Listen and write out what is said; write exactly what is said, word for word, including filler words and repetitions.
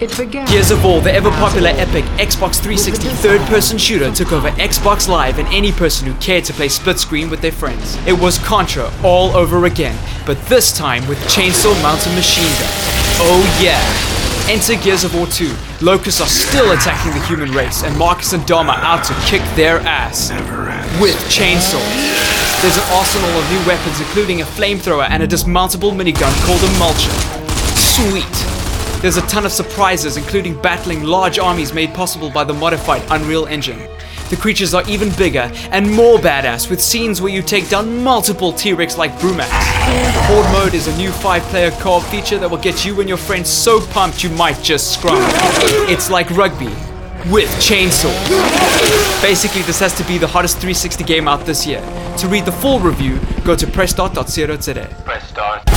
It began. Gears of War, the ever-popular epic Xbox three sixty third-person shooter, took over Xbox Live and any person who cared to play split-screen with their friends. It was Contra all over again, but this time with chainsaw-mounted machine guns. Oh yeah! Enter Gears of War two. Locusts are still attacking the human race, and Marcus and Dom are out to kick their ass. With chainsaws. There's an arsenal of new weapons, including a flamethrower and a dismountable minigun called a mulcher. Sweet! There's a ton of surprises, including battling large armies made possible by the modified Unreal Engine. The creatures are even bigger and more badass, with scenes where you take down multiple T-Rex like Brumax. Horde Mode is a new five-player co-op feature that will get you and your friends so pumped you might just scrum. It's like rugby. With chainsaw. Basically, this has to be the hottest three sixty game out this year. To read the full review, go to press start dot co dot z a. Press Start.